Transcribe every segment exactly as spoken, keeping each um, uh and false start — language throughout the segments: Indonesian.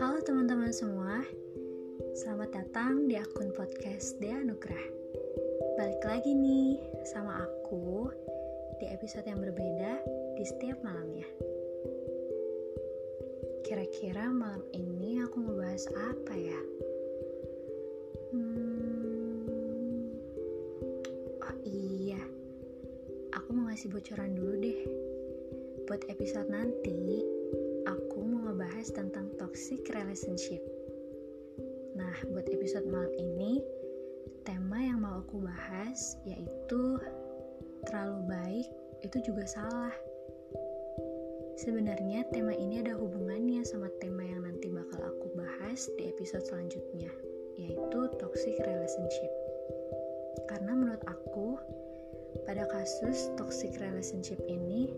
Halo teman-teman semua, selamat datang di akun podcast Dea Nugraha. Balik lagi nih sama aku di episode yang berbeda di setiap malamnya. Kira-kira malam ini aku ngebahas apa ya? Hmm, oh iya, aku mau ngasih bocoran dulu deh. Buat episode nanti, aku mau ngebahas tentang toxic relationship. Nah, buat episode malam ini, tema yang mau aku bahas yaitu terlalu baik itu juga salah. Sebenarnya tema ini ada hubungannya sama tema yang nanti bakal aku bahas di episode selanjutnya, yaitu toxic relationship. Karena menurut aku, pada kasus toxic relationship ini,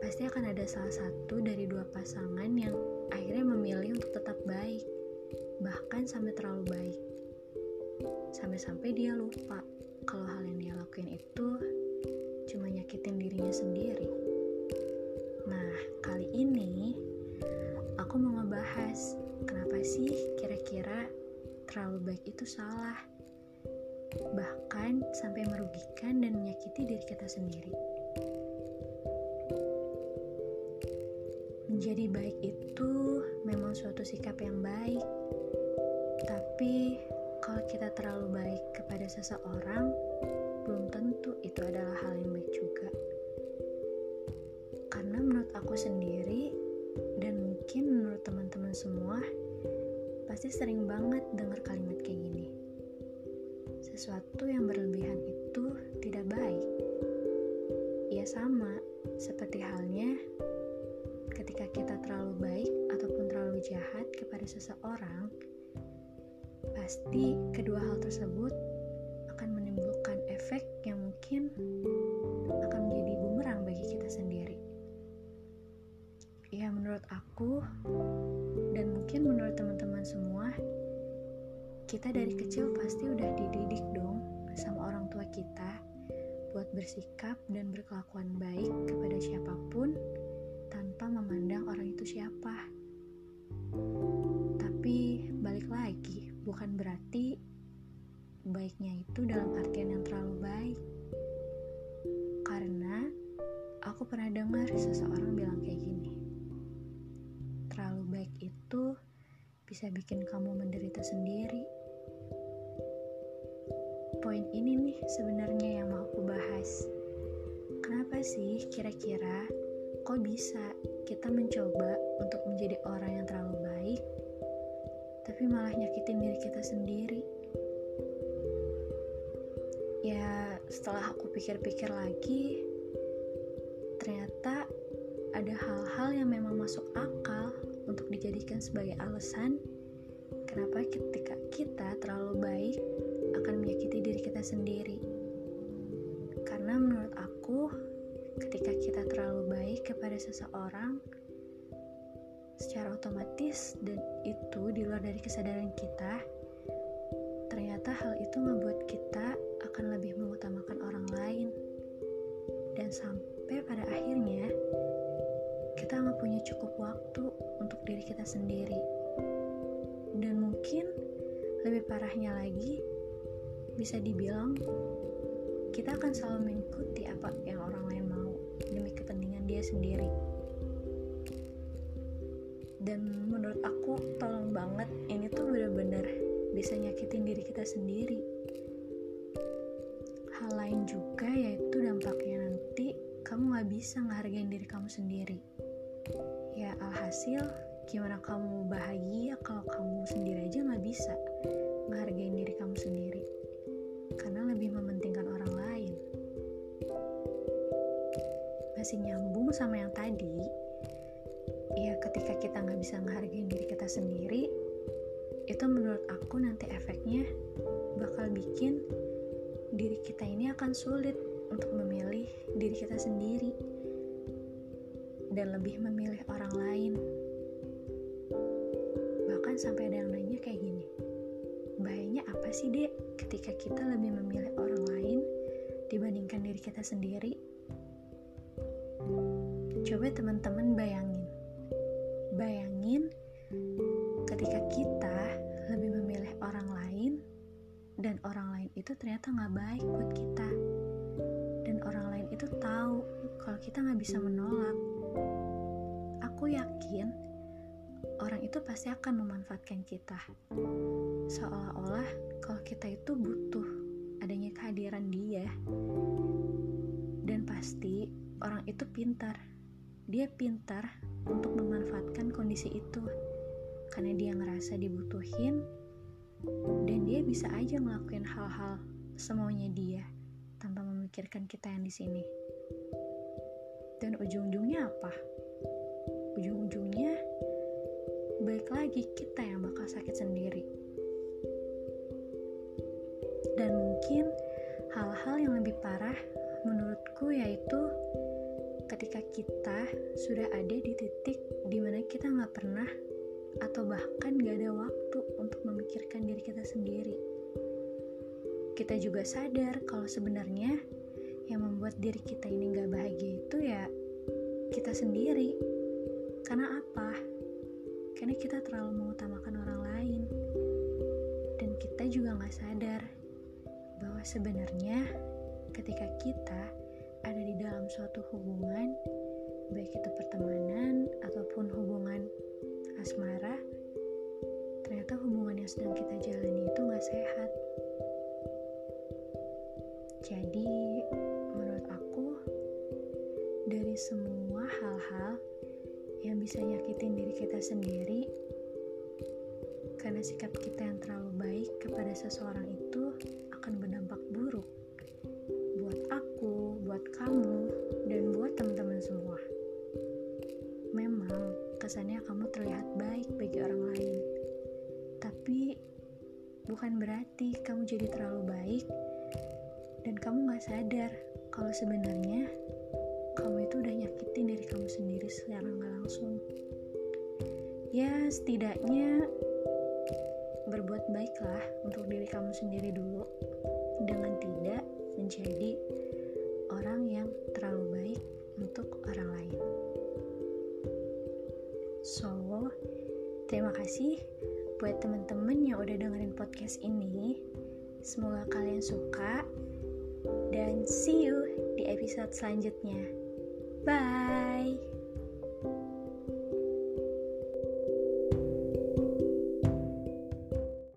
pasti akan ada salah satu dari dua pasangan yang akhirnya memilih untuk tetap baik, bahkan sampai terlalu baik. Sampai-sampai dia lupa kalau hal yang dia lakuin itu cuma nyakitin dirinya sendiri. Nah, kali ini aku mau ngebahas kenapa sih kira-kira terlalu baik itu salah, bahkan sampai merugikan dan menyakiti diri kita sendiri. Menjadi baik itu memang suatu sikap yang baik, tapi kalau kita terlalu baik kepada seseorang, belum tentu itu adalah hal yang baik juga. Karena menurut aku sendiri, dan mungkin menurut teman-teman semua, pasti sering banget dengar kalimat kayak gini. Sesuatu yang berlebihan itu tidak baik. Ya sama seperti halnya ketika kita terlalu baik ataupun terlalu jahat kepada seseorang, pasti kedua hal tersebut akan menimbulkan efek yang mungkin akan menjadi bumerang bagi kita sendiri. Ya menurut aku, dan mungkin menurut teman-teman semua, kita dari kecil pasti udah dididik dong sama orang tua kita buat bersikap dan berkelakuan baik kepada siapapun tanpa memandang orang itu siapa. Tapi balik lagi, bukan berarti baiknya itu dalam artian yang terlalu baik. Karena aku pernah dengar seseorang bilang kayak gini, terlalu baik itu bisa bikin kamu menderita sendiri. Poin ini nih sebenarnya yang mau aku bahas. Kenapa sih kira-kira kok bisa kita mencoba untuk menjadi orang yang terlalu baik, tapi malah nyakitin diri kita sendiri? Ya setelah aku pikir-pikir lagi, ternyata ada hal-hal yang memang masuk akal untuk dijadikan sebagai alasan kenapa ketika kita terlalu baik akan menyakiti diri kita sendiri. Karena menurut aku, ketika kita terlalu baik kepada seseorang, secara otomatis dan itu di luar dari kesadaran kita, ternyata hal itu membuat kita akan lebih mengutamakan orang lain. Dan sampai pada akhirnya kita nggak punya cukup waktu untuk diri kita sendiri. Dan mungkin lebih parahnya lagi, bisa dibilang kita akan selalu mengikuti apa yang orang lain mau demi kepentingan dia sendiri. Dan menurut aku, tolong banget, ini tuh benar-benar bisa nyakitin diri kita sendiri. Hal lain juga yaitu dampaknya nanti kamu nggak bisa ngehargain diri kamu sendiri. Ya alhasil, gimana kamu bahagia kalau kamu sendiri aja nggak bisa ngehargain diri kamu sendiri, karena lebih mementingkan orang lain. Masih nyambung sama yang tadi, ya ketika kita nggak bisa ngehargain diri kita sendiri, itu menurut aku nanti efeknya bakal bikin diri kita ini akan sulit untuk memilih diri kita sendiri dan lebih memilih orang lain. Bahkan sampai ada yang nanya kayak gini, bahayanya apa sih Dek ketika kita lebih memilih orang lain dibandingkan diri kita sendiri? Coba teman-teman bayangin. Bayangin ketika kita lebih memilih orang lain, dan orang lain itu ternyata gak baik buat kita. Dan orang lain itu tahu kalau kita gak bisa menolak. Aku yakin orang itu pasti akan memanfaatkan kita. Seolah-olah kalau kita itu butuh adanya kehadiran dia. Dan pasti orang itu pintar. Dia pintar untuk memanfaatkan kondisi itu. Karena dia ngerasa dibutuhin, dan dia bisa aja ngelakuin hal-hal semaunya dia tanpa memikirkan kita yang di sini. Dan ujung-ujungnya apa? Ujung-ujungnya balik lagi kita yang bakal sakit sendiri. Dan mungkin hal-hal yang lebih parah menurutku yaitu ketika kita sudah ada di titik dimana kita nggak pernah atau bahkan gak ada waktu untuk memikirkan diri kita sendiri. Kita juga sadar kalau sebenarnya yang membuat diri kita ini gak bahagia itu ya kita sendiri. Karena apa? Karena kita terlalu mengutamakan orang lain. Dan kita juga gak sadar bahwa sebenarnya ketika kita ada di dalam suatu hubungan, baik itu pertemanan ataupun hubungan asmara, ternyata hubungan yang sedang kita jalani itu gak sehat. Jadi menurut aku, dari semua hal-hal yang bisa nyakitin diri kita sendiri karena sikap kita yang terlalu baik kepada seseorang itu akan berdampak buruk buat aku, buat kamu, dan buat teman-teman semua. Memang kesannya kamu terlihat baik bagi orang lain, tapi bukan berarti kamu jadi terlalu baik dan kamu gak sadar kalau sebenarnya kamu itu udah nyakitin diri kamu sendiri secara gak langsung. Ya setidaknya berbuat baiklah untuk diri kamu sendiri dulu, dengan tidak menjadi orang yang terlalu baik untuk orang lain. So, terima kasih buat teman-teman yang udah dengerin podcast ini. Semoga kalian suka, dan see you di episode selanjutnya. Bye!